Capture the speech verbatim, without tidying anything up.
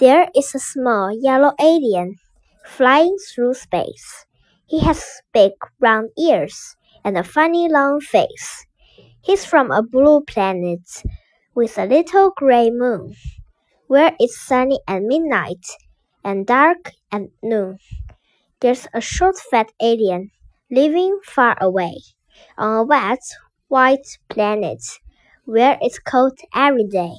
There is a small yellow alien flying through space. He has big round ears and a funny long face. He's from a blue planet with a little gray moon, where it's sunny at midnight and dark at noon. There's a short fat alien living far away on a wet white planet where it's cold every day.